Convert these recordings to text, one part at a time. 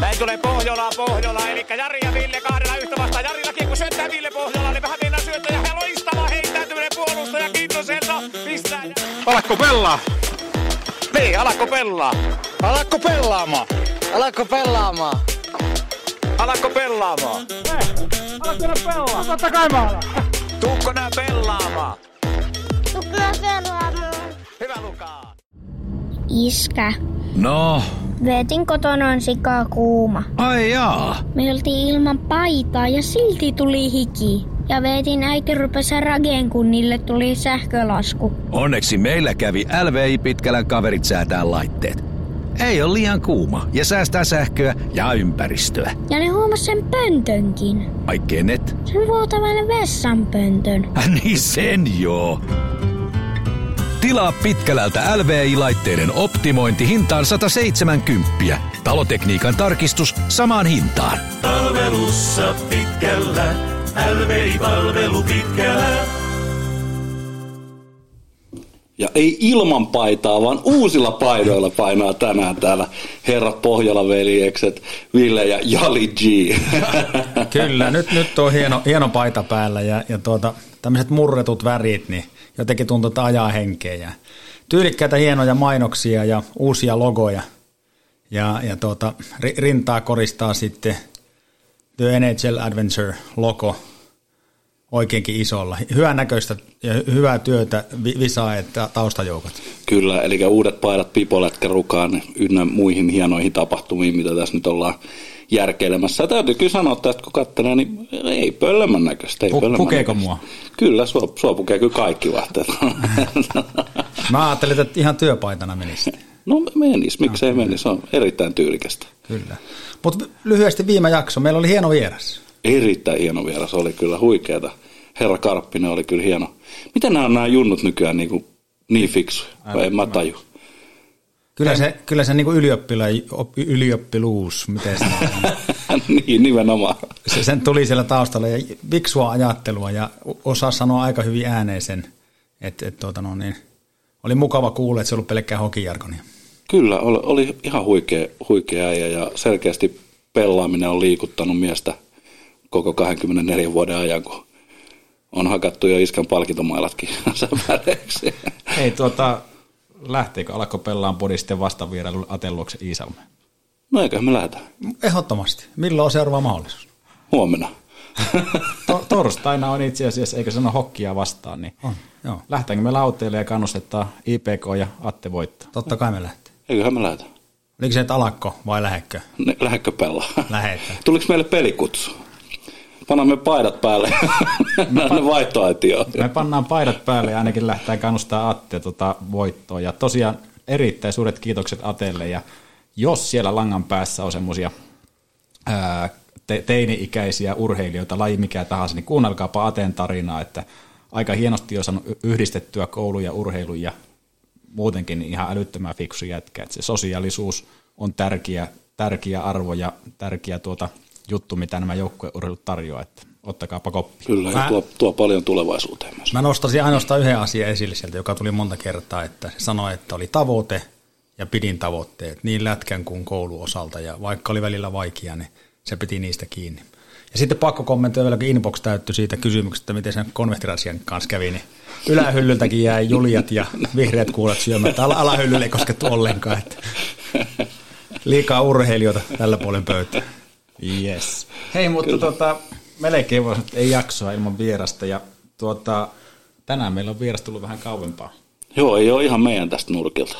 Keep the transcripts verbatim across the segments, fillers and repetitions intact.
Näin tulee Pohjola, Pohjola, eli Jari ja Ville kahdella yhtä vastaan. Jarilla kiekko syöttää Ville Pohjolaan, niin vähän meinaa syöttää ja loistava heittäytyminen puolustaja Kintoselta. Pistää. Alakko pelaa? Niin, alakko pelaa? Alakko pelaamaan? Alakko pelaamaan? Alakko pelaamaan? Hei, alakko nää pelaamaan? Totta kai mä alan. Tuukko nää pelaamaan? Tuukko nää pelaamaan? Hyvä Lukaa. Iskä. No? Veetin kotona on sikaa kuuma. Ai jaa. Me oltiin ilman paitaa ja silti tuli hiki. Ja Veetin äiti rupesi rageen, kun niille tuli sähkölasku. Onneksi meillä kävi L V I Pitkälän kaverit säätää laitteet. Ei ole liian kuuma ja säästää sähköä ja ympäristöä. Ja ne huomasi sen pöntönkin. Ai kenet? Sen vuotavan vessanpöntön. Niin sen joo. Tilaa Pitkälältä L V I-laitteiden optimointi hintaan sata seitsemänkymmentä. Talotekniikan tarkistus samaan hintaan. Palvelussa Pitkällä. L V I-palvelu Pitkällä. Ja ei ilman paitaa, vaan uusilla paidoilla painaa tänään täällä herrat Pohjola-veljekset Ville ja Jali G. Kyllä, nyt, nyt on hieno, hieno paita päällä ja, ja tuota, tämmöiset murretut värit, niin jotenkin tuntuu, että ajaa henkeä. Ja tyylikkäitä hienoja mainoksia ja uusia logoja. Ja, ja tuota, rintaa koristaa sitten The N H L Adventure-logo oikeinkin isolla. Hyvän näköistä ja hyvää työtä Visa että taustajoukot. Kyllä, eli uudet paidat pipolätkä Rukaan ynnä muihin hienoihin tapahtumiin, mitä tässä nyt ollaan järkeilemässä. Ja täytyy kyllä sanoa tästä, kun kattelee, niin ei pöllemän näköistä. Ei Pu- pöllemän pukeeko näköistä. Mua? Kyllä, sua, sua pukee kyllä kaikki vaatteet. Mä ajattelin, että ihan työpaitana menisi. No menis, miksei no, menis, on erittäin tyylikästä. Kyllä, mutta lyhyesti viime jakso, meillä oli hieno vieras. Erittäin hieno vieras, oli kyllä huikeata. Herra Karppinen oli kyllä hieno. Miten nämä on nämä junnut nykyään niin, niin fiksuja? Vai en mä taju. Kyllä se, kyllä se niin kuin ylioppiluus, miten se on. Niin, nimenomaan. Se, sen tuli siellä taustalla ja fiksua ajattelua ja osaa sanoa aika hyvin ääneen sen, että et, tuota, no, niin, oli mukava kuulla, että se ei ollut pelkkää hokijarkonia. Kyllä, oli, oli ihan huikea, huikea äijä ja selkeästi pelaaminen on liikuttanut miestä koko kaksikymmentäneljä vuoden ajan, kun on hakattu jo iskän palkintomailatkin säpäreeksi. Ei tuota... Lähteekö Alakko Pellaan podi sitten vastavierailulle Aten luokse Iisalmeen? No eiköhän me lähdetään. Ehdottomasti. Milloin on seuraava mahdollisuus? Huomenna. Tor- torstaina on itse asiassa, eikö sano hokkia vastaan, niin on, joo. Lähteekö me lauteille ja kannustetaan I P K ja Atte voittaa? Totta kai me lähtee. Eiköhän me lähdetään. Oliko se, että Alakko vai lähekkö? Ne, lähekkö Pellaan. Lähetään. Tuliko meille pelikutsu? Pannamme paidat päälle. Me pan... vaihtoaitioon. Me pannaan paidat päälle ja ainakin lähtee kannustaa Atte tuota voittoon. Ja tosiaan erittäin suuret kiitokset Atelle. Ja jos siellä langan päässä on semmoisia te- teini-ikäisiä urheilijoita, laji mikä tahansa, niin kuunnelkaapa Aten tarinaa, että aika hienosti on saanut yhdistettyä koulu ja urheilu ja muutenkin ihan älyttömän fiksu jätkä. Että se sosiaalisuus on tärkeä, tärkeä arvo ja tärkeä tuota... juttu, mitä nämä joukkueurheilut tarjoaa, että ottakaapa koppi. Kyllä, mä, tuo, tuo paljon tulevaisuuteen myös. Mä nostaisin ainoastaan yhden asian esille sieltä, joka tuli monta kertaa, että se sanoi, että oli tavoite ja pidin tavoitteet, niin lätkän kuin kouluosalta, ja vaikka oli välillä vaikea, niin se piti niistä kiinni. Ja sitten pakko kommentoida vielä, kun inbox täyttyi siitä kysymyksestä, miten sen konvehtirasian kanssa kävi, niin ylähyllyltäkin jäi juljat ja vihreät kuulet syömättä, Al- alahyllylle ei koskettu ollenkaan, että liikaa urheilijoita tällä puolen pöytään. Yes. Hei, mutta tuota, melkein voi sanoa, että ei jaksoa ilman vierasta ja tuota, tänään meillä on vieras tullut vähän kauempaa. Joo, ei ole ihan meidän tästä nurkilta.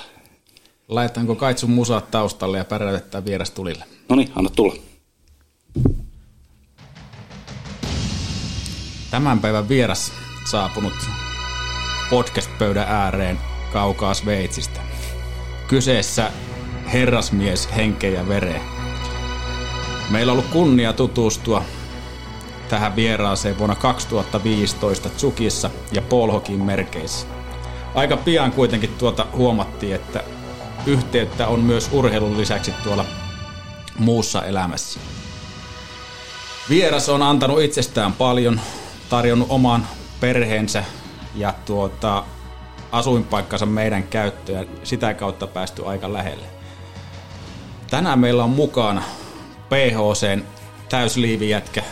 Laitetaanko kaitsun musaat taustalle ja päräytetään vieras tulille? No niin, anna tulla. Tämän päivän vieras saapunut podcast-pöydän ääreen kaukaa Sveitsistä. Kyseessä herrasmies henkeä ja vereä. Meillä on ollut kunnia tutustua tähän vieraaseen vuonna kaksituhattaviisitoista Tsukissa ja Polhokin merkeissä. Aika pian kuitenkin tuota huomattiin, että yhteyttä on myös urheilun lisäksi tuolla muussa elämässä. Vieras on antanut itsestään paljon, tarjonnut oman perheensä ja tuota, asuinpaikkansa meidän käyttöön ja sitä kautta päästy aika lähelle. Tänään meillä on mukana P H C:n täysliivijätkä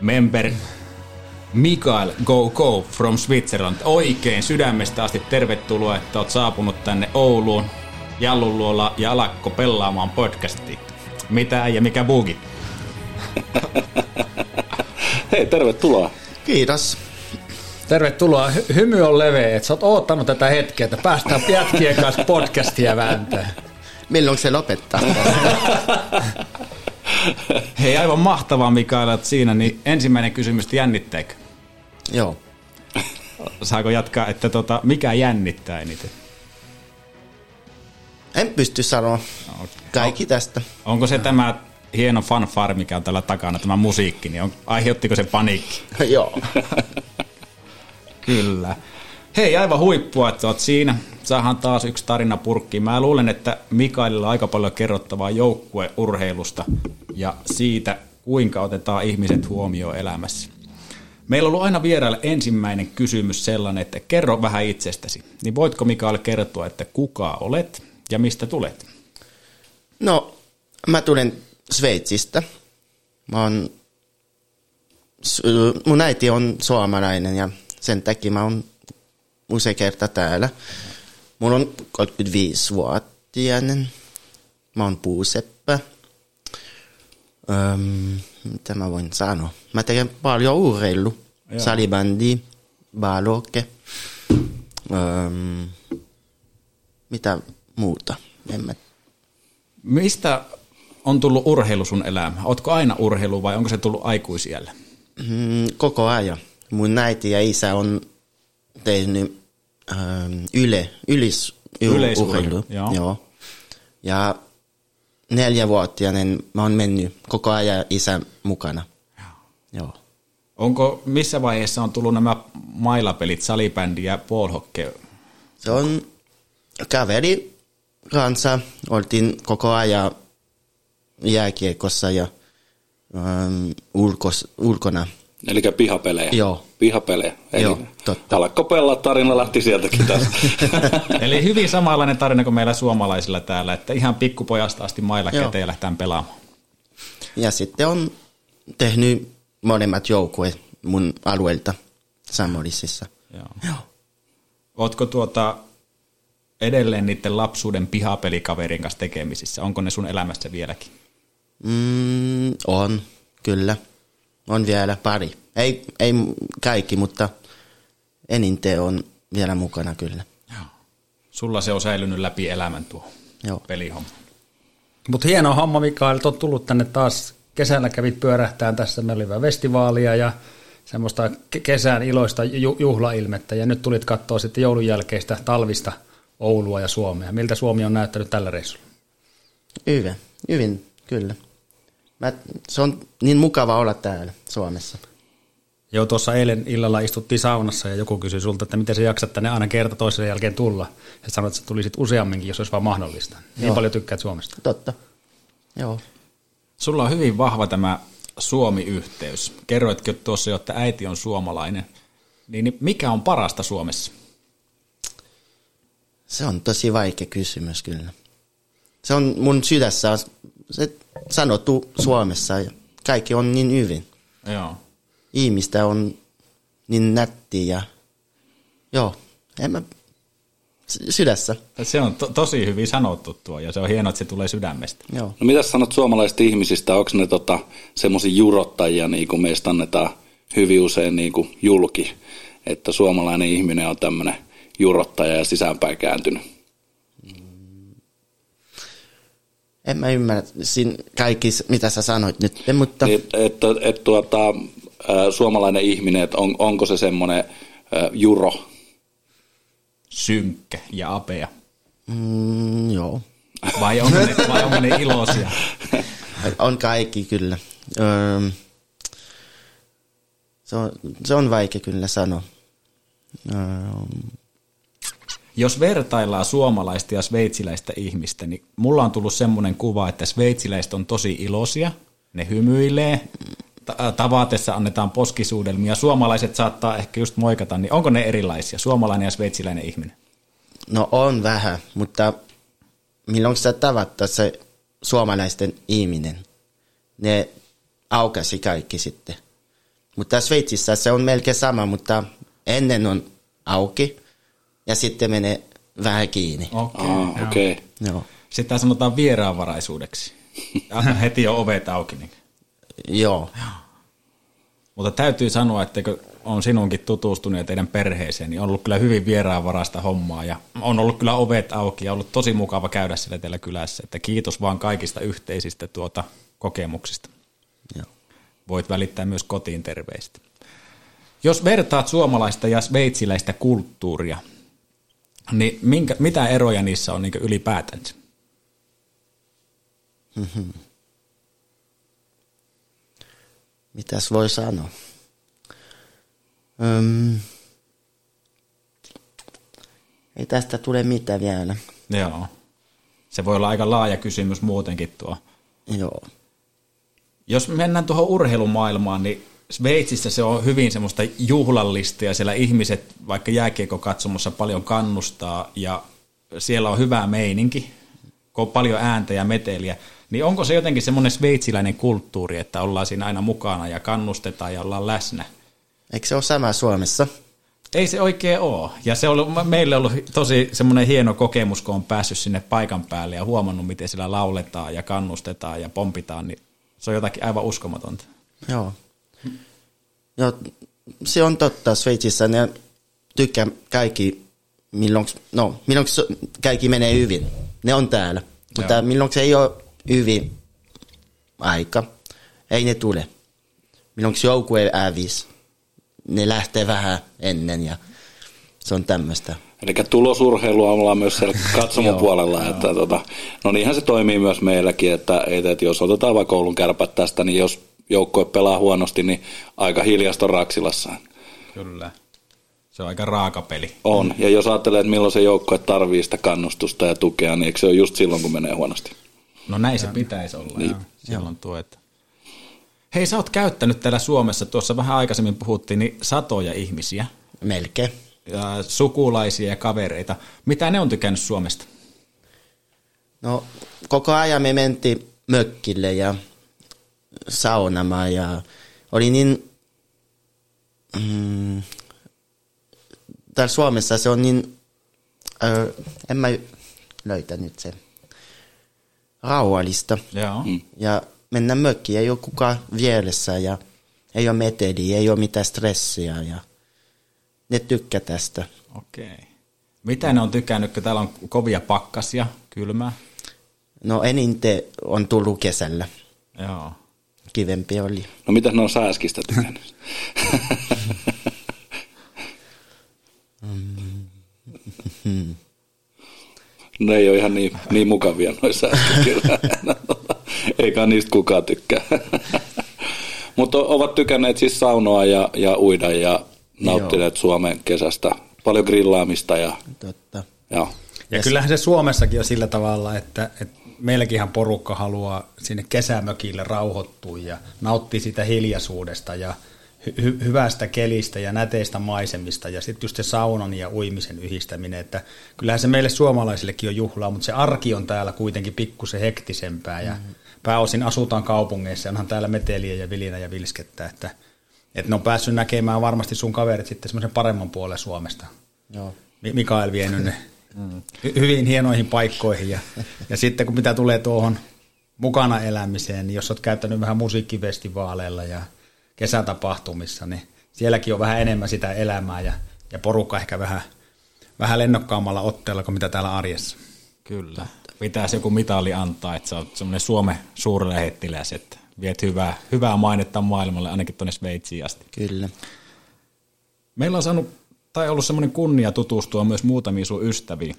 member Mikael Coquoz from Switzerland. Oikein sydämestä asti tervetuloa, että olet saapunut tänne Ouluun Jallun luola ja Alakko Pellaamaan podcastiin. Mitä ja mikä buugi? Hei, tervetuloa. Kiitos. Tervetuloa. Hymy on leveä, että sä oot oottanut tätä hetkeä, että päästään jätkien kanssa podcastia vääntään. Milloin se lopettaa? Hei, aivan mahtavaa, Mikael, että siinä. Niin ensimmäinen kysymys, jännittääkö? Joo. Saako jatkaa, että tota, mikä jännittää eniten? En pysty sanoa. Kaikki tästä. Onko se tämä hieno fanfare, mikä on täällä takana, tämä musiikki, niin on, aiheuttiko se paniikki? Joo. Kyllä. Hei, aivan huippua, että olet siinä. Sähän taas yksi tarina purkkiin. Mä luulen, että Mikaelilla on aika paljon kerrottavaa joukkueurheilusta ja siitä, kuinka otetaan ihmiset huomioon elämässä. Meillä on ollut aina vieraille ensimmäinen kysymys sellainen, että kerro vähän itsestäsi. Niin voitko, Mikael, kertoa, että kuka olet ja mistä tulet? No, mä tulen Sveitsistä. Mä oon, mun äiti on suomalainen ja sen takia mä oon usein kertaa täällä. Mulla on kolmekymmentäviisivuotiainen. Mä oon puuseppä. Öm, mitä mä voin sanoa? Mä teen paljon urheilua. Salibändi, baloke. Öm, mitä muuta? En mä... Mistä on tullut urheilu sun elämään? Ootko aina urheilu vai onko se tullut aikuisiällä? Koko ajan. Mun äiti ja isä on tehnyt ähm, yle, ylis, yleisurheilu. Joo. Joo. Ja neljävuotiainen mä oon mennyt koko ajan isän mukana. Joo. Joo. Onko, missä vaiheessa on tullut nämä mailapelit, salibändi ja poolhockey? Se on kaveri kanssa. Oltiin koko ajan jääkiekossa ja ähm, ulkos, ulkona. Eli pihapelejä. Joo. Pihapelejä. Eli joo, totta. Alakko pelaa -tarina lähti sieltäkin taas. Eli hyvin samanlainen tarina kuin meillä suomalaisilla täällä, että ihan pikkupojasta asti mailla käteen lähtään pelaamaan. Ja sitten on tehnyt molemmat joukkueet mun alueelta Saint-Morrisissa. Joo. Joo. Ootko tuota edelleen niiden lapsuuden pihapelikaverin kanssa tekemisissä? Onko ne sun elämässä vieläkin? Mm, on, kyllä. On vielä pari. Ei, ei kaikki, mutta eninte on vielä mukana kyllä. Joo. Sulla se on säilynyt läpi elämän tuo joo, pelihomma. Mutta hieno homma, Mikael, että olet tullut tänne taas. Kesällä kävit pyörähtään tässä. Meillä oli vähän festivaalia ja semmoista kesän iloista juhlailmettä. Ja nyt tulit katsoa sitten joulun jälkeistä talvista Oulua ja Suomea. Miltä Suomi on näyttänyt tällä reissulla? Hyvin, hyvin kyllä. Mä, se on niin mukava olla täällä Suomessa. Joo, tuossa eilen illalla istuttiin saunassa ja joku kysyi sulta, että miten sä jaksat tänne aina kerta toisen jälkeen tulla. Ja sanoit, että sä tulisit useamminkin, jos olisi vaan mahdollista. Niin joo, paljon tykkäät Suomesta. Totta, joo. Sulla on hyvin vahva tämä Suomi-yhteys. Kerroitkin tuossa jo, että äiti on suomalainen. Niin mikä on parasta Suomessa? Se on tosi vaikea kysymys kyllä. Se on mun sydässä, se sanottu Suomessa, ja kaikki on niin hyvin. Joo. Ihmistä on niin nätti ja joo, en mä, sydässä. Se on to, tosi hyvin sanottu tuo ja se on hienoa, että se tulee sydämestä. Joo. No mitä sanot suomalaisista ihmisistä, onko ne tota, semmoisia jurottajia, niin kuin meistä annetaan hyvin usein niin kuin julki, että suomalainen ihminen on tämmöinen jurottaja ja sisäänpäin kääntynyt? En mä ymmärrä siinä kaikki, mitä sä sanoit nyt. Mutta... Että et, et, tuota, suomalainen ihminen, että on, onko se semmoinen juro? Synkkä ja apea. Mm, joo. Vai onko ne, vai onko ne iloisia? On kaikki kyllä. Öö, se, on, se on vaikea kyllä sanoa. Öö, Jos vertaillaan suomalaista ja sveitsiläistä ihmistä, niin mulla on tullut semmoinen kuva, että sveitsiläiset on tosi iloisia, ne hymyilee, tavatessa annetaan poskisuudelmia, suomalaiset saattaa ehkä just moikata, niin onko ne erilaisia, suomalainen ja sveitsiläinen ihminen? No on vähän, mutta milloin sä tavattu se suomalaisten ihminen. Ne aukasi kaikki sitten. Mutta Sveitsissä se on melkein sama, mutta ennen on auki ja sitten menee vähän kiinni. Okei. Okay. Ah, okay. Sitä sanotaan vieraanvaraisuudeksi. Heti jo ovet auki. Niin. Joo. Joo. Mutta täytyy sanoa, että kun on sinunkin tutustunut ja teidän perheeseen, niin on ollut kyllä hyvin vieraanvaraista hommaa ja on ollut kyllä ovet auki ja ollut tosi mukava käydä sillä teillä kylässä. Että kiitos vaan kaikista yhteisistä tuota kokemuksista. Joo. Voit välittää myös kotiin terveistä. Jos vertaat suomalaista ja sveitsiläistä kulttuuria, niin minkä, mitä eroja niissä on niin kuin ylipäätänsä? Mm-hmm. Mitäs voi sanoa? Öm, ei tästä tule mitään vielä. Joo. Se voi olla aika laaja kysymys muutenkin tuo. Joo. Jos mennään tuohon urheilumaailmaan, niin Sveitsissä se on hyvin semmoista juhlallista ja siellä ihmiset vaikka jääkiekko katsomassa paljon kannustaa ja siellä on hyvä meininki, kun on paljon ääntä ja meteliä, niin onko se jotenkin semmoinen sveitsiläinen kulttuuri, että ollaan siinä aina mukana ja kannustetaan ja ollaan läsnä? Eikö se ole sama Suomessa? Ei se oikein ole. Ja se on ollut, meille on ollut tosi semmoinen hieno kokemus, kun on päässyt sinne paikan päälle ja huomannut, miten siellä lauletaan ja kannustetaan ja pompitaan, niin se on jotakin aivan uskomatonta. Joo. Joo, se on totta. Sveitsissä ne tykkää kaikki, milloin, no, milloin kaikki menee hyvin. Ne on täällä. Mutta joo, milloin se ei ole hyvin aika, ei ne tule. Milloin joukkue hävisi, ne lähtee vähän ennen ja se on tämmöistä. Eli tulosurheilua ollaan myös siellä katsomon puolella. Että, tota, no niinhän se toimii myös meilläkin, että, että jos otetaan vaikka Oulun Kärpät tästä, niin jos joukkue pelaa huonosti, niin aika hiljaista on Raksilassaan. Kyllä. Se on aika raaka peli. On, ja jos ajattelee, että milloin se joukkue tarvitsee sitä kannustusta ja tukea, niin eikö se ole just silloin, kun menee huonosti? No näin se pitäisi olla. Niin. Silloin tuet. Hei, sä oot käyttänyt täällä Suomessa, tuossa vähän aikaisemmin puhuttiin, niin satoja ihmisiä. Melkein. Ja sukulaisia ja kavereita. Mitä ne on tykännyt Suomesta? No koko ajan me mentiin mökkille ja saunamaan ja oli niin, mm, täällä Suomessa se on niin, ö, en mä löytä nyt sen, rauhallista. Joo. Ja mennään mökkiin, ei ole kukaan vieressä ja ei ole meteliä, ei ole mitään stressiä ja ne tykkää tästä. Okei. Mitä ne on tykännyt, kun täällä on kovia pakkasia, kylmää? No eninte on tullut kesällä. Joo. Kivempi oli. No mitä ne on sääskistä tykännyt? No ei ole ihan niin, niin mukavia noin sääskit kyllä. Eikä niistä kukaan tykkää. Mutta ovat tykänneet siis saunoa ja, ja uida ja nauttineet Suomen kesästä. Paljon grillaamista. Ja, totta. Ja. Ja kyllähän se Suomessakin on sillä tavalla, että, että meilläkinhan porukka haluaa sinne kesämökille rauhoittua ja nauttia siitä hiljaisuudesta ja hy- hyvästä kelistä ja näteistä maisemista ja sitten just se saunan ja uimisen yhdistäminen, että kyllähän se meille suomalaisillekin on juhlaa, mutta se arki on täällä kuitenkin pikkusen hektisempää ja mm-hmm. pääosin asutaan kaupungeissa ja onhan täällä meteliä ja vilinä ja vilskettä, että, että ne on päässyt näkemään varmasti sun kaverit sitten semmoisen paremman puolen Suomesta. Joo. Mikael vienyt ne. Mm. Hyvin hienoihin paikkoihin ja, ja sitten kun mitä tulee tuohon mukana elämiseen, niin jos olet käyttänyt vähän musiikkifestivaaleilla ja kesätapahtumissa, niin sielläkin on vähän enemmän sitä elämää ja, ja porukka ehkä vähän, vähän lennokkaammalla otteella kuin mitä täällä arjessa. Kyllä. Pitäisi joku mitali antaa, että sä oot semmoinen Suomen suurlähettiläs, että viet hyvää, hyvää mainetta maailmalle, ainakin tuonne Sveitsiin asti. Kyllä. Meillä on saanut tai ollut semmoinen kunnia tutustua myös muutamiin sun ystäviin.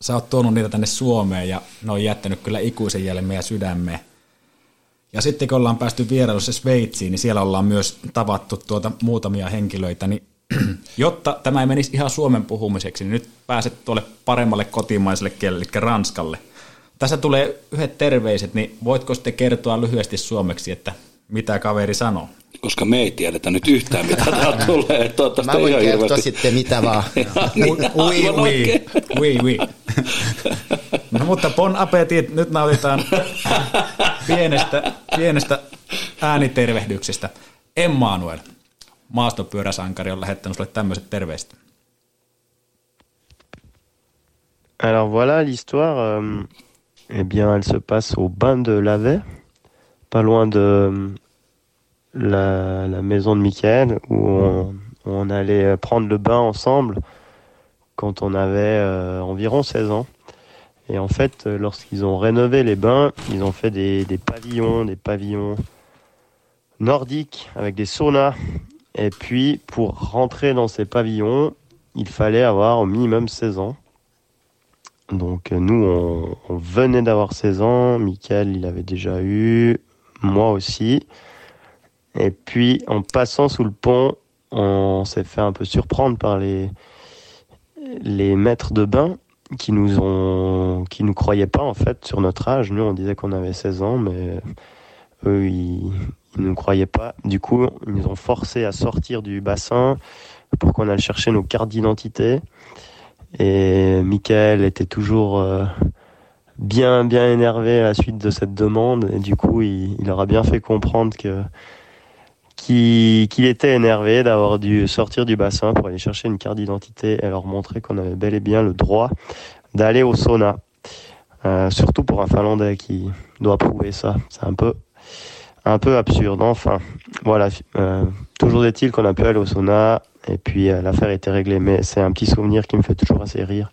Sä oot tuonut niitä tänne Suomeen ja ne on jättänyt kyllä ikuisen jälmeen ja sydämeen. Ja sitten kun ollaan päästy vierailussa Sveitsiin, niin siellä ollaan myös tavattu tuota muutamia henkilöitä. Niin, jotta tämä ei menisi ihan Suomen puhumiseksi, niin nyt pääset tuolle paremmalle kotimaiselle kielelle, eli Ranskalle. Tässä tulee yhdet terveiset, niin voitko sitten kertoa lyhyesti suomeksi, että mitä kaveri sanoo. Koska me ei tiedetä nyt yhtään, mitä tää tulee. Mä voin kertoa hirveästi sitten mitä vaan. Ui, ui, ui, ui. No mutta bon appetit, nyt nautitaan pienestä, pienestä äänitervehdyksestä. Emmanuel, maastopyöräsankari, on lähettänyt sulle tämmöiset terveiset. Alors voilà l'histoire, euh, eh bien elle se passe au bain de Lavet, pas loin de la, la maison de Mikael, où on, on allait prendre le bain ensemble quand on avait euh, environ seize ans. Et en fait, lorsqu'ils ont rénové les bains, ils ont fait des, des pavillons, des pavillons nordiques avec des saunas. Et puis pour rentrer dans ces pavillons, il fallait avoir au minimum seize ans. Donc nous, on, on venait d'avoir seize ans, Mikael, il avait déjà eu, moi aussi. Et puis, en passant sous le pont, on s'est fait un peu surprendre par les, les maîtres de bain qui nous ont, qui nous croyaient pas, en fait, sur notre âge. Nous, on disait qu'on avait seize ans, mais eux, ils, ils nous croyaient pas. Du coup, ils nous ont forcés à sortir du bassin pour qu'on aille chercher nos cartes d'identité. Et Mikael était toujours euh, bien bien énervé à la suite de cette demande, et du coup il, il aura bien fait comprendre que qu'il, qu'il était énervé d'avoir dû sortir du bassin pour aller chercher une carte d'identité et leur montrer qu'on avait bel et bien le droit d'aller au sauna, euh, surtout pour un Finlandais qui doit prouver ça, c'est un peu un peu absurde. Enfin voilà, euh, toujours est-il qu'on a pu aller au sauna. Et puis euh, l'affaire était réglée, mais c'est un petit souvenir qui me fait toujours assez rire,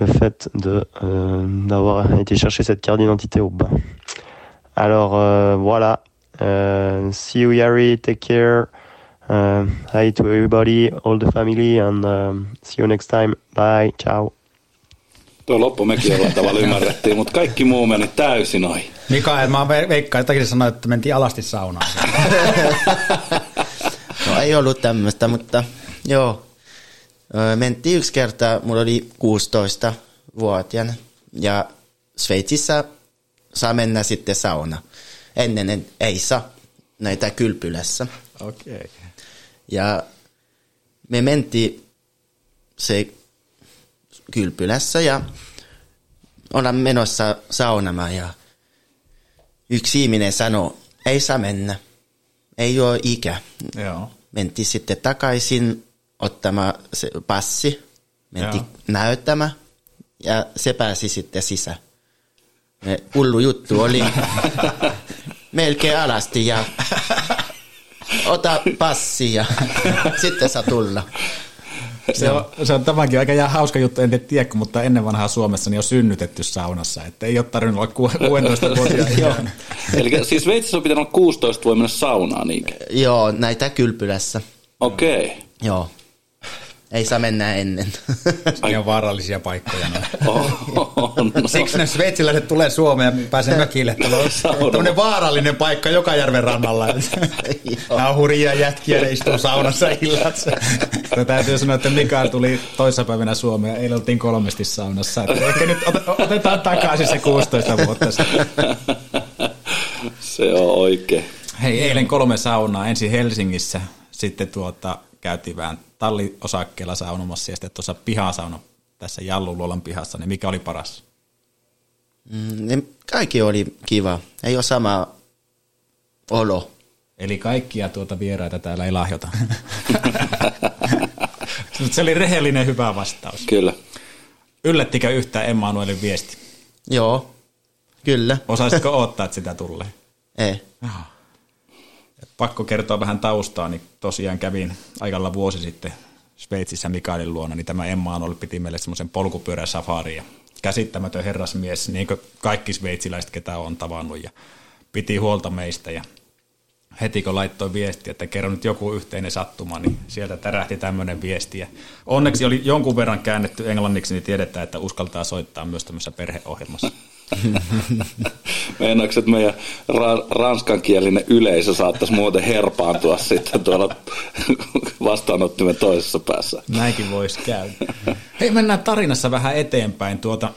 le fait de euh, d'avoir été chercher cette carte d'identité au bain. Alors euh, voilà, uh, see you Jari, take care, uh, hi to everybody, all the family, and uh, see you next time, bye, ciao. Tuo loppu mekin jollain tavalla ymmärrettiin, mutta kaikki muu meni täysin ohi. Mikael, mä veikkaan, jotakin sanoa, että mentiin alasti saunaan. No ei ollut tämmöistä, mutta joo, mentiin yksi kertaa, mulla oli kuusitoistavuotiaana, ja Sveitsissä saa mennä sitten sauna. Ennen ei saa näitä kylpylässä. Okei. Okay. Ja me mentiin se kylpylässä ja ollaan menossa saunamaan, ja yksi ihminen sanoo, ei saa mennä. Ei ole ikä. Joo. Mentiin sitten takaisin ottamaan se passi, mentiin näyttämään, ja se pääsi sitten sisään. Hullu juttu oli melkein alasti, ja ota passi ja sitten saa tulla. Se on, se on tämäkin aika ihan hauska juttu, en tiedä, mutta ennen vanhaa Suomessa niin on synnytetty saunassa, että ei ole tarvinnut olla kuusitoista vuotiaana. Eli siis Sveitsissä on pitänyt olla kuusitoista vuotta mennä saunaan niinkin? Joo, näitä kylpylässä. Okei. Okay. Joo, ei saa mennä ennen. Ne on vaarallisia paikkoja. Siksi ne sveitsiläiset tulee Suomeen ja pääsee mökille. Tällainen vaarallinen paikka joka järven rannalla. Nämä on hurjia jätkiä, ne istuu saunassa illat. Täytyy sanoa, että Mikael tuli toissapäivänä Suomeen ja eilen oltiin kolmesti saunassa. Ehkä nyt otetaan takaisin se kuusitoista vuotta. Se on oikein. Hei, eilen kolme saunaa. Ensin Helsingissä, sitten tuota... käytiin vähän talliosakkeella saunomassa ja sitten tuossa pihasauna tässä Jalluluolan pihassa, niin mikä oli paras? Mm, ne kaikki oli kiva, ei ole sama olo. Eli kaikkia tuota vieraita täällä ei lahjota. Se oli rehellinen hyvä vastaus. Kyllä. Yllättikö yhtään Emmanuelin viesti? Joo, kyllä. Osaisitko odottaa, että sitä tulee? Ei. Aha. Pakko kertoa vähän taustaa, niin tosiaan kävin aikalla vuosi sitten Sveitsissä Mikaelin luona, niin tämä Emmanuel piti meille semmoisen polkupyöräsafarin, ja käsittämätön herrasmies, niin kuin kaikki sveitsiläiset, ketä on tavannut, ja piti huolta meistä, ja heti kun laittoi viestiä, että kerro nyt joku yhteinen sattuma, niin sieltä tärähti tämmöinen viesti, ja onneksi oli jonkun verran käännetty englanniksi, niin tiedetään, että uskaltaa soittaa myös tämmöisessä perheohjelmassa. Meinaatko, että meidän ra- ranskankielinen yleisö saattaisi muuten herpaantua sitten tuolla vastaanottimen toisessa päässä? Näinkin voisi käydä. Hei, mennään tarinassa vähän eteenpäin. Tuota,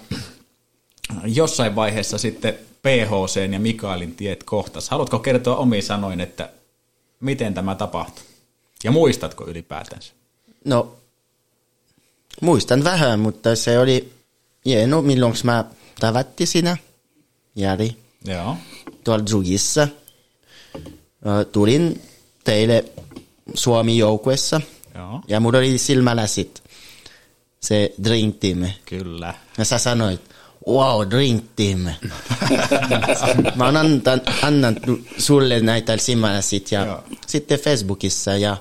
jossain vaiheessa sitten P H C ja Mikaelin tiet kohtas. Haluatko kertoa omiin sanoin, että miten tämä tapahtui? Ja muistatko ylipäätänsä? No, muistan vähän, mutta se oli hieno, milloin mä tavattiin sinä, Jari, joo, tuolla Tsukissa. Tulin teille Suomi-joukuessa, joo, ja mulla oli silmälasit, se Drink Team. Kyllä. Ja sä sanoit, wow, Drink Team. Mä oon annan, annan sulle näitä silmälasit ja joo, sitten Facebookissa ja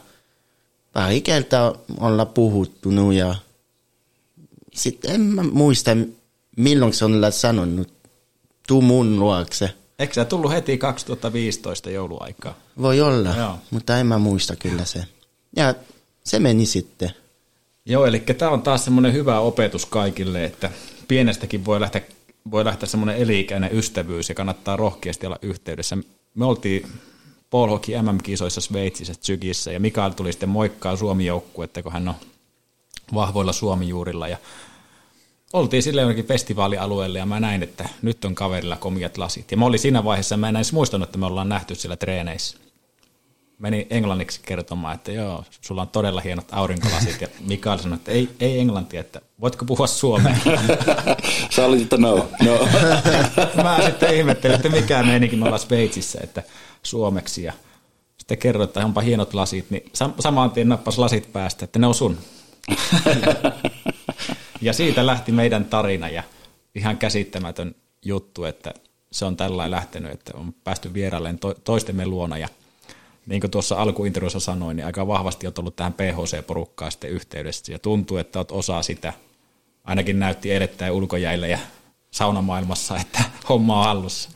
pari kertaa ollaan puhuttu ja sitten en mä muista, milloin se on sanonut, tuu mun luokse. Eikö sä tullut heti kaksituhattaviisitoista jouluaikaa? Voi olla, joo, mutta en mä muista kyllä se. Ja se meni sitten. Joo, eli tämä on taas semmoinen hyvä opetus kaikille, että pienestäkin voi lähteä, voi lähteä semmoinen eli-ikäinen ystävyys ja kannattaa rohkeasti olla yhteydessä. Me oltiin Paul Hockey M M-kisoissa Sveitsissä, Tsykissä ja Mikael tuli sitten moikkaa Suomi-joukkuetta, kun hän on vahvoilla Suomi-juurilla ja oltiin sille jonnekin festivaalialueelle ja mä näin, että nyt on kaverilla komiat lasit. Ja mä olin siinä vaiheessa, mä en edes muistanut, että me ollaan nähty siellä treeneissä. Menin englanniksi kertomaan, että joo, sulla on todella hienot aurinkolasit. Ja Mikael sanoi, että ei, ei englantia, että voitko puhua suomea? Sä olit, että no. no. Mä sitten ihmettelin, että mikä meininkin me ollaan Sveitsissä, että suomeksi. Ja sitten kerroin, että onpa hienot lasit, niin samaan tien nappasi lasit päästä, että ne on sun. Ja siitä lähti meidän tarina ja ihan käsittämätön juttu, että se on tällainen lähtenyt, että on päästy vierailleen toistemme luona ja niin kuin tuossa alkuintervjussa sanoin, niin aika vahvasti olet ollut tähän P H C-porukkaan sitten yhteydessä ja tuntuu, että olet osa sitä, ainakin näytti elettäen ulkojäillä ja saunamaailmassa, että homma on hallussa.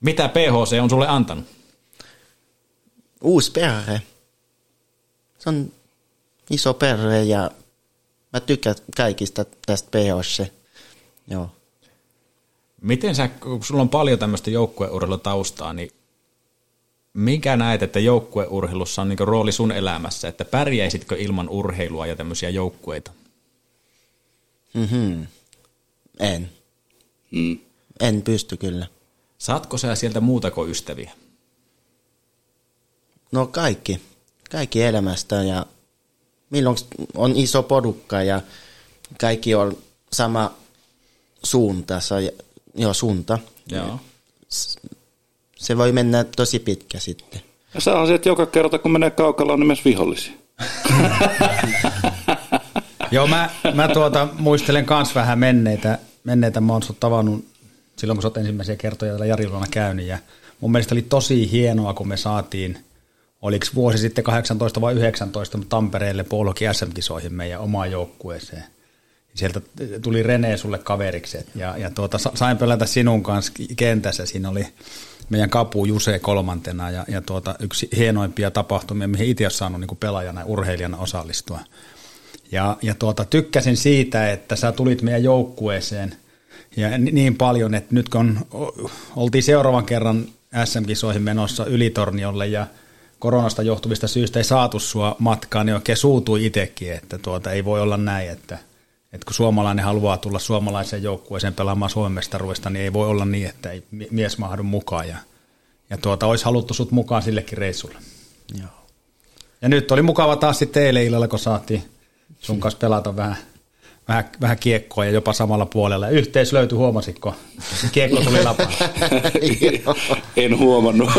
Mitä P H C on sulle antanut? Uusi perhe. Se on iso perhe ja mä tykkään kaikista tästä P H C. Joo. Miten sä, kun sulla on paljon tämmöistä joukkueurheilutaustaa, niin mikä näet, että joukkueurheilussa on niinku rooli sun elämässä? Että pärjäisitkö ilman urheilua ja tämmöisiä joukkueita? Mm-hmm. En. Mm. En pysty kyllä. Saatko sä sieltä muutako ystäviä? No kaikki. Kaikki elämästä ja milloin on iso porukka ja kaikki on sama suunta. Joo, suunta. Joo. Se voi mennä tosi pitkä sitten. Ja se on se, että joka kerta kun menee kaukalla, on myös vihollisia. Joo, mä, mä tuota, muistelen kans vähän menneitä. menneitä. Mä oon sut tavannut silloin, kun sä oot ensimmäisiä kertoja täällä Jarilona käynyt. Ja mun mielestä oli tosi hienoa, kun me saatiin, oliko vuosi sitten kahdeksantoista vai yhdeksäntoista Tampereelle Polhokin S M-kisoihin meidän omaan joukkueeseen. Sieltä tuli René sulle kaveriksi ja, ja tuota, sain pelätä sinun kanssa kentässä. Siinä oli meidän Kapu Juse kolmantena ja, ja tuota, yksi hienoimpia tapahtumia, mihin itse olen saanut niin pelaajana ja urheilijana osallistua. Ja, ja tuota, tykkäsin siitä, että sä tulit meidän joukkueeseen ja niin paljon, että nyt kun oltiin seuraavan kerran S M-kisoihin menossa Ylitorniolle ja koronasta johtuvista syistä ei saatu sua matkaan, niin oikein suutui itsekin, että tuota, ei voi olla näin, että, että kun suomalainen haluaa tulla suomalaiseen joukkueeseen pelaamaan Suomen mestaruudesta, niin ei voi olla niin, että ei mies mahdu mukaan. Ja, ja tuota, olisi haluttu sut mukaan sillekin reissulle. Joo. Ja nyt oli mukava taas sitten eilen illalla, kun saatiin sun kanssa pelata vähän, vähän, vähän kiekkoa ja jopa samalla puolella. Yhteys löytyi, huomasitko? Kiekko tuli lapaan. En huomannut.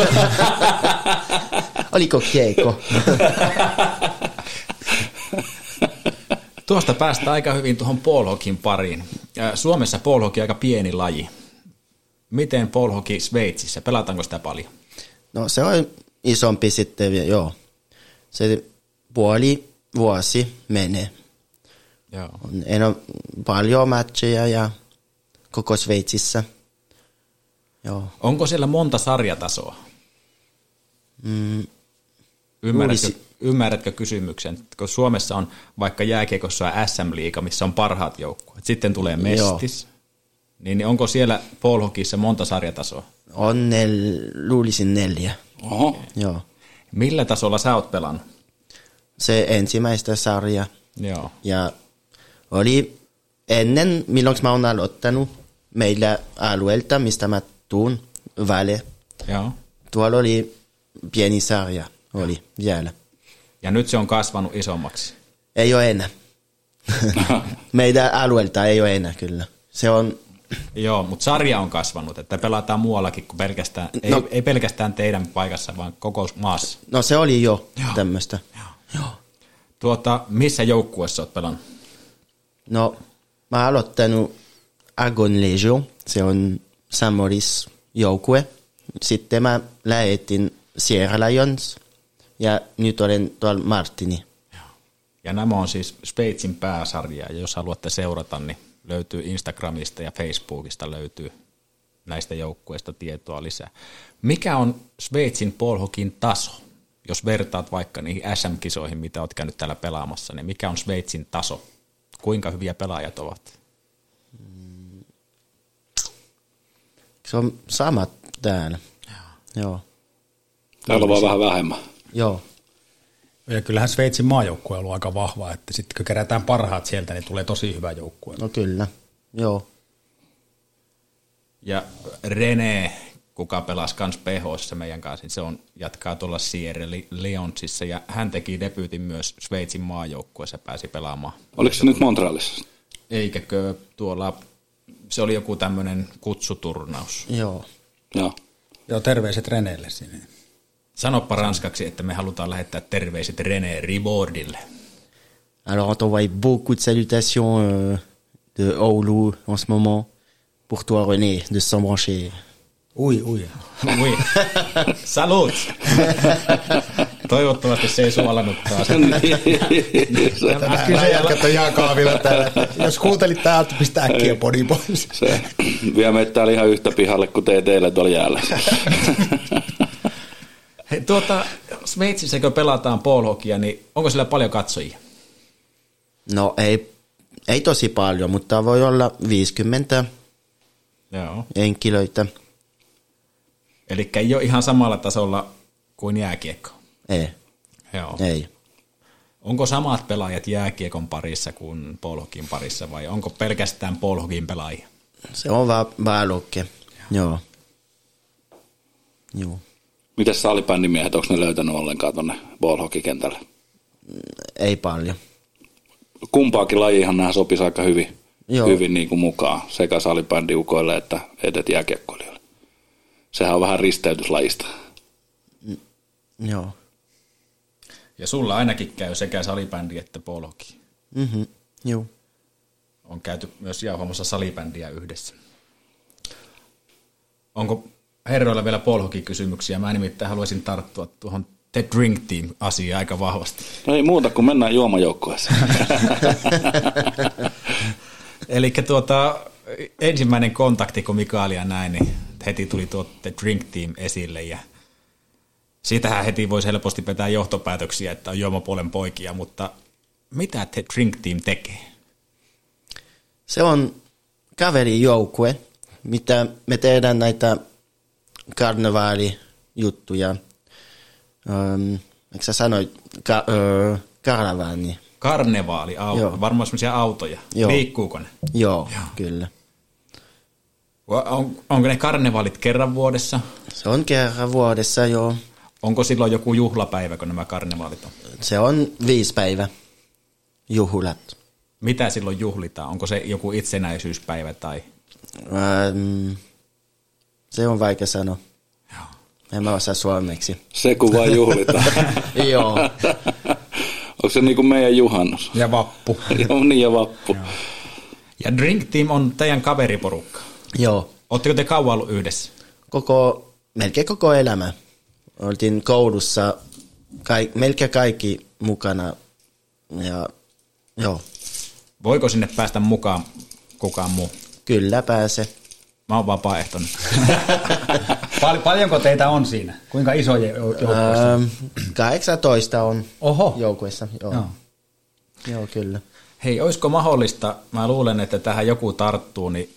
Oliko kiekko? Tuosta päästään aika hyvin tuohon polhokin pariin. Suomessa polhoki aika pieni laji. Miten polhoki Sveitsissä? Pelataanko sitä paljon? No se on isompi sitten, joo. Se puoli vuosi menee. Joo. En ole paljon matcheja ja koko Sveitsissä. Joo. Onko siellä monta sarjatasoa? Mm. Ymmärrätkö, ymmärrätkö kysymyksen, kun Suomessa on vaikka jääkiekossa on S M-liiga, missä on parhaat joukkueet, sitten tulee mestis, joo, niin onko siellä polhokissa monta sarjatasoa? On nel, luulisin neljä. Oho. Joo. Millä tasolla sä oot pelannut? Se ensimmäistä sarja. Joo. Ja oli ennen, milloin mä oon aloittanut, meillä alueelta, mistä mä tuun, Vale. Joo. Tuolla oli pieni sarja, oli Joo. vielä. Ja nyt se on kasvanut isommaksi? Ei ole enää. Meidän alueelta ei ole enää kyllä. Se on... Joo, mutta sarja on kasvanut, että pelataan muuallakin kuin pelkästään, ei, no, ei pelkästään teidän paikassa, vaan koko maassa. No se oli jo tämmöistä. Tuota, missä joukkueessa olet pelannut? No, mä oon aloittanut Agon Legio, se on Saint-Morris joukkue. Sitten mä lähetin Sierre Lions ja nyt olen tuolla Martini. Ja nämä on siis Sveitsin pääsarjaa, ja jos haluatte seurata, niin löytyy Instagramista ja Facebookista löytyy näistä joukkueista tietoa lisää. Mikä on Sveitsin polhokin taso? Jos vertaat vaikka niihin äs äm-kisoihin, mitä olet käynyt täällä pelaamassa, niin mikä on Sveitsin taso? Kuinka hyviä pelaajat ovat? Se on sama täällä. Joo. Joo. Täällä on vaan vähän vähemmän. Joo. Ja kyllähän Sveitsin maajoukkue on ollut aika vahva, että sitten kun kerätään parhaat sieltä, niin tulee tosi hyvä joukkue. No kyllä, joo. Ja René, kuka pelasi kans P H C:ssä meidän kanssa, se on, jatkaa tuolla Sierre Lionsissa, ja hän teki debyytin myös Sveitsin maajoukkueessa, pääsi pelaamaan. Oliko se nyt Montrealissa? Eikäkö tuolla, se oli joku tämmöinen kutsuturnaus. Joo. Joo, joo, terveiset Renélle sinne. Sanoppa ranskaksi, että me halutaan lähettää terveiset René Ribordille. Alors, on t'envoie beaucoup de salutations euh, de Oulu en ce moment. Pour toi, René, de Saint-Brancher. Ui, ui. Ui. Salut! Toivottavasti se ei suolannut taas. Nämä jatkat on ihan kahvilla täällä. Jos kuuntelit täältä, pistää äkkiä podi pois. Se vie meitä täällä ihan yhtä pihalle kuin T T:llä tuolla jäällä. Tuota, Sveitsissä, kun pelataan poolhokia, niin onko sillä paljon katsojia? No ei, ei tosi paljon, mutta voi olla viisikymmentä Joo. henkilöitä. Eli ei ole ihan samalla tasolla kuin jääkiekko? Ei. Joo. Ei. Onko samat pelaajat jääkiekon parissa kuin poolhokin parissa vai onko pelkästään poolhokin pelaajia? Se on vaan päälukke. Joo. Joo. Mitäs salibändimiehet, onko ne löytänyt ollenkaan tuonne ballhockey-kentälle? Ei paljon. Kumpaakin lajihan nämä sopisi aika hyvin, hyvin niin kuin mukaan, sekä salibändiukoille että edet jääkiekkoilijoille. Sehän on vähän risteytyslajista. Mm, joo. Ja sulla ainakin käy sekä salibändi että ballhockey. Mm-hmm, joo. On käyty myös jauhamassa salibändiä yhdessä. Onko... herroilla vielä polhoki-kysymyksiä. Mä nimittäin haluaisin tarttua tuohon The Drink Team-asiaan aika vahvasti. No ei muuta, kun mennään juomajoukkueeseen. Eli tuota, ensimmäinen kontakti, kun Mikaelia näin, niin heti tuli tuo The Drink Team esille. Ja siitähän heti voisi helposti vetää johtopäätöksiä, että on juomapuolen poikia, mutta mitä The Drink Team tekee? Se on kaverijoukkue, mitä me tehdään näitä... karnevaalijuttuja. Ähm, eikö sä sanoit? Ka- öö, karavaani. Karnevaali, au- varmaan sellaisia autoja. Joo. Liikkuuko ne? Joo, Joo. kyllä. On, onko ne karnevaalit kerran vuodessa? Se on kerran vuodessa, joo. Onko silloin joku juhlapäivä, kun nämä karnevaalit on? Se on viisi päivä juhlat. Mitä silloin juhlitaan? Onko se joku itsenäisyyspäivä tai... Ähm, Se on vaikea sanoa. Joo. En mä osaa suomeksi. Se kun vaan juhlitaan. Joo. Onko se niin kuin meidän juhannus? Ja vappu. Joo, niin ja vappu. Joo. Ja Drink Team on teidän kaveriporukka. Joo. Oletteko te kauan ollut yhdessä? Koko, melkein koko elämä. Oltiin koulussa kaik, melkein kaikki mukana. Ja, joo. Voiko sinne päästä mukaan kukaan muu? Kyllä pääsee. Mä oon vapaaehtoinen. Pal- paljonko teitä on siinä? Kuinka iso joukoissa? Ähm, kahdeksantoista on joukoissa. Joo. Joo. Joo, kyllä. Hei, olisiko mahdollista, mä luulen, että tähän joku tarttuu, niin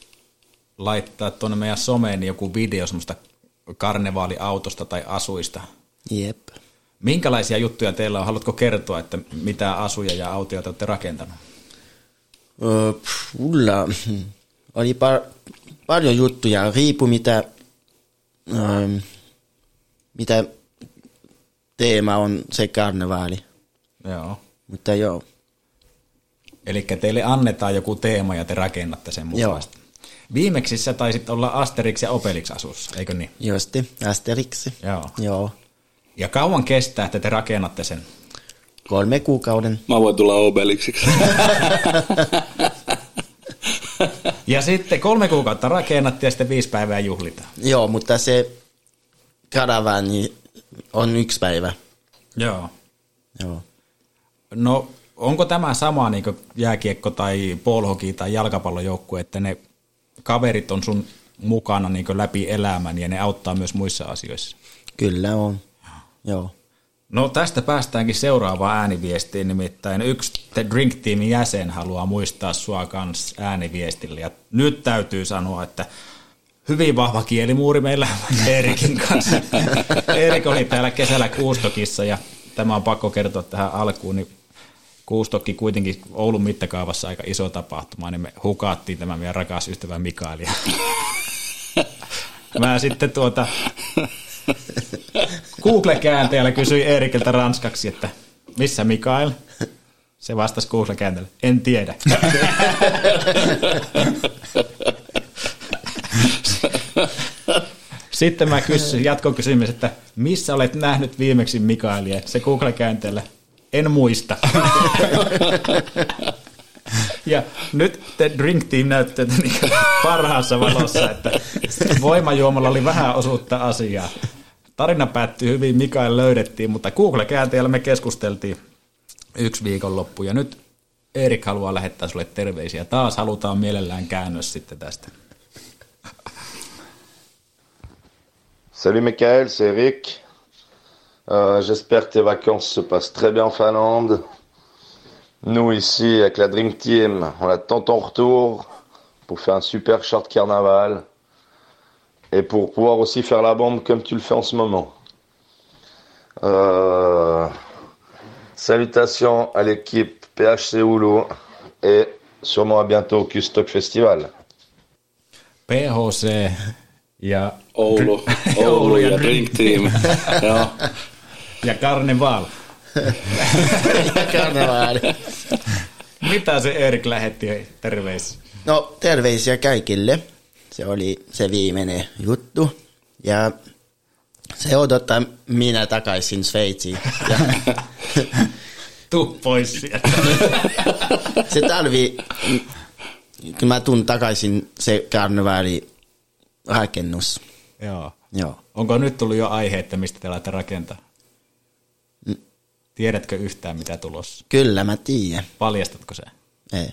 laittaa tuonne meidän someen joku video semmoista karnevaaliautosta tai asuista. Jep. Minkälaisia juttuja teillä on? Haluatko kertoa, että mitä asuja ja autoja te olette rakentanut? Öö, mulla oli par... paljon juttuja, riippu mitä, ähm, mitä teema on se karnevaali. Joo. Mutta joo. Elikkä teille annetaan joku teema ja te rakennatte sen mukaisesti. Viimeksi sä taisit olla Asterix ja Obelix asussa, eikö niin? Justi, Asterix. Joo. Joo. Ja kauan kestää, että te rakennatte sen? Kolme kuukauden. Mä voin tulla Obelixiksi. Ja sitten kolme kuukautta rakennattiin ja sitten viisi päivää juhlitaan. Joo, mutta se karavaani on yksi päivä. Joo. Joo. No onko tämä sama niin kuin jääkiekko tai poolhoki tai jalkapallojoukkue, että ne kaverit on sun mukana niin kuin läpi elämän ja ne auttaa myös muissa asioissa? Kyllä on, joo. No tästä päästäänkin seuraavaan ääniviestiin, nimittäin yksi The Drink-tiimin jäsen haluaa muistaa sua kans ääniviestille. Ja nyt täytyy sanoa, että hyvin vahva kielimuuri meillä Erikin kanssa. Erik oli täällä kesällä Qstockissa ja tämä on pakko kertoa tähän alkuun. Niin Qstock kuitenkin Oulun mittakaavassa aika iso tapahtuma, niin me hukaattiin tämä meidän rakas ystävä Mikaelia. Mä sitten tuota... Google-kääntäjällä kysyi Eerikiltä ranskaksi, että missä Mikael? Se vastasi Google-kääntäjällä, en tiedä. Sitten mä kysyin, jatkoon kysymys, että missä olet nähnyt viimeksi Mikaelia? Se Google-kääntäjällä, en muista. Ja nyt The Drink Team näyttää parhaassa valossa, että voimajuomalla oli vähän osuutta asiaa. Tarina päättyi hyvin, Mikael löydettiin, mutta Google-käänteellä me keskusteltiin yksi viikonloppu. Ja nyt Erik haluaa lähettää sulle terveisiä. Taas halutaan mielellään käännös sitten tästä. Salut Mikael, c'est Erik. Uh, j'espère que tes vacances se passent très bien en Finlande. Nous ici avec la Dream Team, on attend ton retour pour faire un super short carnaval et pour pouvoir aussi faire la bombe comme tu le fais en ce moment. Euh, salutations à l'équipe P H C Oulu et sûrement à bientôt au Qstock Festival. P H C ja Oulu, Oulu ja Dream Team. Ja, ja Carnival. Mitä se Erik lähetti terveisiä? No terveisiä kaikille. Se oli se viimeinen juttu. Ja se odottaa minä takaisin Sveitsiin. Ja... Tuu pois sieltä. Se talvi, kun mä tuun takaisin se karnevaalirakennus. Joo. Joo. Onko nyt tullut jo aihe, että mistä te alatte rakentaa? Tiedätkö yhtään, mitä tulossa? Kyllä, mä tiedän. Paljastatko se? Ei.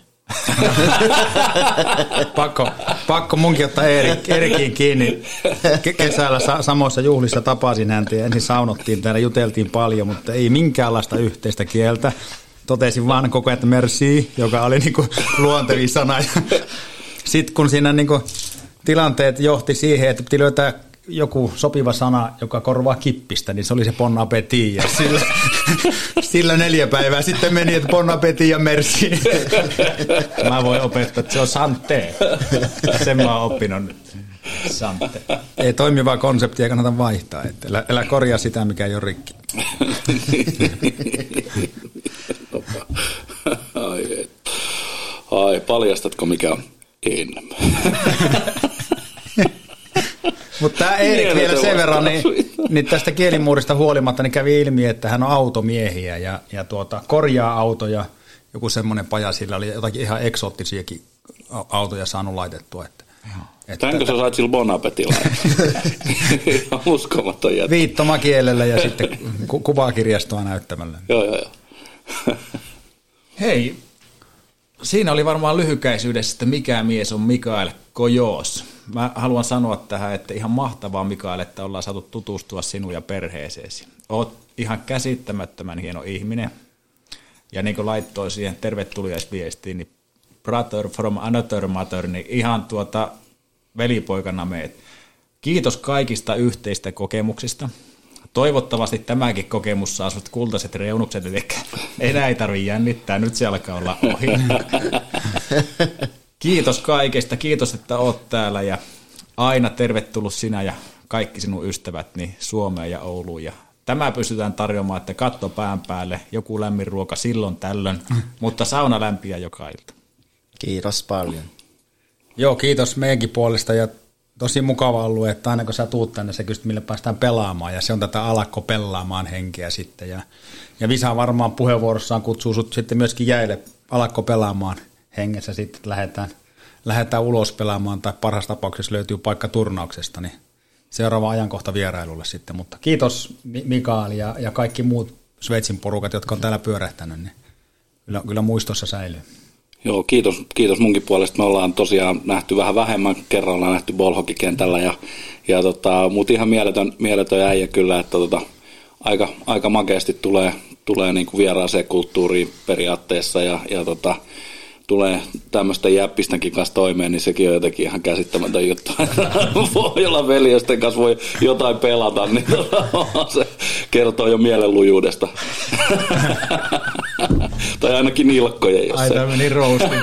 pakko, pakko munkin ottaa Erik, Erikin kiinni. Kesällä sa- samoissa juhlissa tapasin häntä ja ensin saunottiin täällä, juteltiin paljon, mutta ei minkäänlaista yhteistä kieltä. Totesin vaan koko ajan, että merci, joka oli niinku luontevin sana. Sitten kun siinä niinku tilanteet johti siihen, että piti löytää joku sopiva sana, joka korvaa kippistä, niin se oli se bon appétit. Ja sillä, sillä neljä päivää sitten meni, että bon appétit ja merci. Mä voin opettaa, että se on santé. Sen mä oon oppinut nyt. Santé. Ei toimivaa konseptia kannata vaihtaa. Että elä, elä korjaa sitä, mikä ei ole rikki. Ai, ai, paljastatko mikä on? En. Mutta tämä Erik vielä sen verran, niin, niin tästä kielimuurista huolimatta niin kävi ilmi, että hän on automiehiä ja, ja tuota, korjaa autoja. Joku semmoinen paja, sillä oli jotakin ihan eksoottisiakin autoja saanut laitettua. Että, että tänkö sä sait sillä bon appetilla? Ihan uskomaton jättä. Viittomakielellä ja sitten ku- kuvakirjastoa näyttämällä. Joo, joo, joo. Hei, siinä oli varmaan lyhykäisyydessä, että mikä mies on Mikael Coquoz. Mä haluan sanoa tähän, että ihan mahtavaa Mikael, että ollaan saatu tutustua sinun ja perheeseesi. Oot ihan käsittämättömän hieno ihminen. Ja niin kuin laittoi siihen tervetuliaisviestiin, niin brother from another mother, niin ihan tuota velipoikana meet. Kiitos kaikista yhteistä kokemuksista. Toivottavasti tämäkin kokemus saa sut kultaiset reunukset, eli enää ei tarvitse jännittää, nyt se alkaa olla ohi. Kiitos kaikesta, kiitos että oot täällä ja aina tervetullut sinä ja kaikki sinun ystävät niin Suomeen ja Ouluun. Ja tämä pystytään tarjoamaan, että katto pään päälle, joku lämmin ruoka silloin tällöin, mutta sauna lämpiä joka ilta. Kiitos paljon. Joo, kiitos meidänkin puolesta ja tosi mukava ollut, että aina kun sä tuut tänne, sä kysyt, millä päästään pelaamaan ja se on tätä Alakko Pellaamaan henkeä sitten. Ja, ja Visa varmaan puheenvuorossaan kutsuu sut sitten myöskin jäille Alakko Pelaamaan hengessä sitten, että lähdetään, lähdetään ulos pelaamaan tai parhaassa tapauksessa löytyy paikka turnauksesta, niin seuraava ajankohta vierailulle sitten. Mutta kiitos Mikael ja, ja kaikki muut Sveitsin porukat, jotka on täällä pyörähtänyt, niin kyllä, kyllä muistossa säilyy. Joo, kiitos, kiitos munkin puolesta. Me ollaan tosiaan nähty vähän vähemmän, kerran ollaan nähty ballhockey-kentällä, ja, ja tota, mutta ihan mieletön, mieletön äijä kyllä, että tota, aika, aika makeasti tulee, tulee niinku vieraaseen kulttuuriin periaatteessa, ja, ja tota, tulee tämmöisten jäppistenkin kanssa toimeen, niin sekin on jotenkin ihan käsittämätön juttu. Voi olla veljesten kanssa, voi jotain pelata, niin se kertoo jo mielenlujuudesta. Tai ainakin nilkkojen jossain. Ai tämä meni roastin.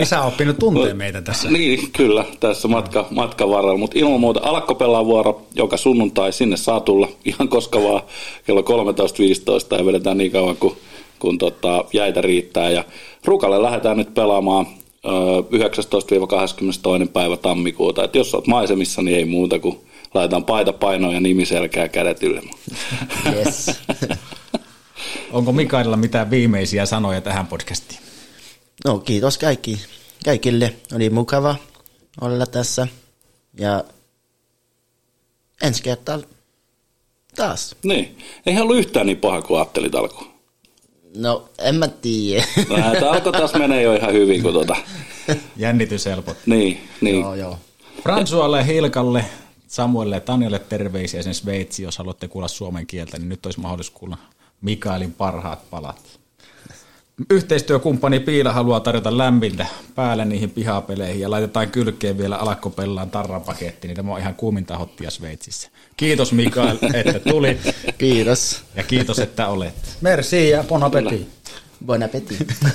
Isä on oppinut tuntee meitä tässä. Niin, kyllä, tässä matka, matkan varrella. Mutta ilman muuta Alakko Pellaan vuoro joka sunnuntai, sinne saa tulla ihan koska vaan kello kolmetoista viisitoista ja vedetään niin kauan kuin kun tota, jäitä riittää. Ja Rukalle lähdetään nyt pelaamaan ö, yhdeksästoista kahdeskymmenestoinen päivä tammikuuta. Et jos olet maisemissa, niin ei muuta kuin laitetaan paita painoon ja nimi selkää kädet ylemään. Yes. Onko Mikaelilla mitään viimeisiä sanoja tähän podcastiin? No kiitos kaikki, kaikille. Oli mukava olla tässä. Ja ensi kertaa taas. Niin. Eihän ollut yhtään niin paha kuin ajattelit alkuun. No, en mä tiedä. No, tämä alkoi taas menee jo ihan hyvin, kun tuota. Jännitys helpottaa. Niin, niin. Joo, joo. Fransualle, Hilkalle, Samuelle ja Tanjalle terveisiä sen Sveitsi, jos haluatte kuulla suomen kieltä, niin nyt olisi mahdollisuus kuulla Mikaelin parhaat palat. Yhteistyökumppani Piila haluaa tarjota lämmintä päälle niihin pihapeleihin ja laitetaan kylkeen vielä Alakko Pellaan tarran paketti, niin tämä on ihan kuuminta hottia Sveitsissä. Kiitos Mikael, että tulit. Kiitos. Ja kiitos, että olet. Merci ja bon appétit. Bon appétit.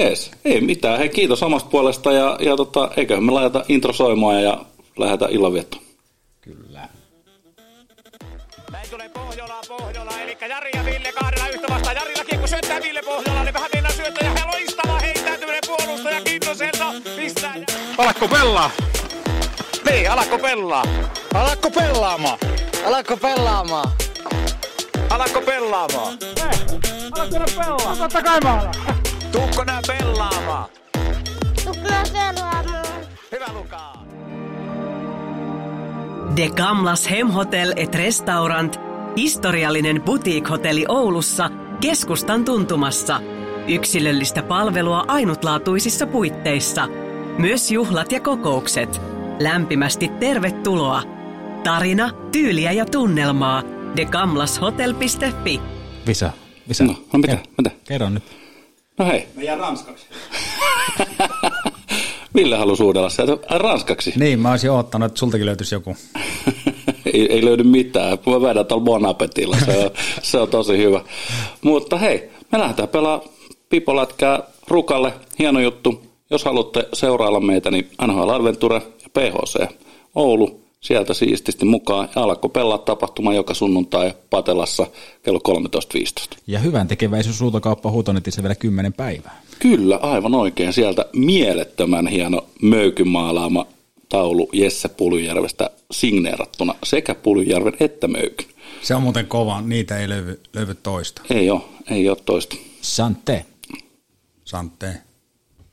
Yes, ei mitään. Hei, kiitos samasta puolesta ja, ja tota, eiköhän me laiteta intro soimaan ja lähdetään illanviettoon. Kyllä. Näin tulee Pohjola, Pohjola, eli Jari ja Ville kahdella yhtä vastaan. Jarilla kiekko syöttää Ville Pohjolaan, niin vähän mennään syöttää ja loistava heittäytyminen puolustaja Kintoselta pistää. Alakko pelaa! Niin, alakko pelaa! Alakko pellaamaan! Alakko pellaamaan! Alakko pellaamaan! Hei, alakko nää pelaa! Totta kai mä alan! Tuukko nää pellaamaan! Tuukko nää pellaamaan! Hyvä lukaa! De Gamlas Hem Hotel et Restaurant, historiallinen boutique-hotelli Oulussa, keskustan tuntumassa. Yksilöllistä palvelua ainutlaatuisissa puitteissa. Myös juhlat ja kokoukset. Lämpimästi tervetuloa. Tarina, tyyliä ja tunnelmaa. de gamlas hotel piste fi. Visa, Visa. No, no mitä, kerron, mitä? Kerron nyt. No hei. Me jää ranskaksi. Ville halusi uudella sieltä ranskaksi. Niin, mä olisin odottanut, että sultakin löytyisi joku. ei, ei löydy mitään. Mä vedän tuolla bon appetilla. Se on, se on tosi hyvä. Mutta hei, me lähdetään pelaamaan pipolätkää Rukalle. Hieno juttu. Jos haluatte seurailla meitä, niin N H L Adventure ja P H C Oulu. Sieltä siististi mukaan. Ja Alakko Pellaa tapahtuma joka sunnuntai Patelassa kello kolmetoista viisitoista. Ja hyvän tekeväisyys huutokauppa huutonetissä vielä kymmenen päivää. Kyllä, aivan oikein. Sieltä mielettömän hieno möykymaalaama taulu Jesse Pulujärvestä signeerattuna sekä Pulujärven että Möykyn. Se on muuten kova, niitä ei löydy, löydy toista. Ei ole, ei ole toista. Santé. Santé.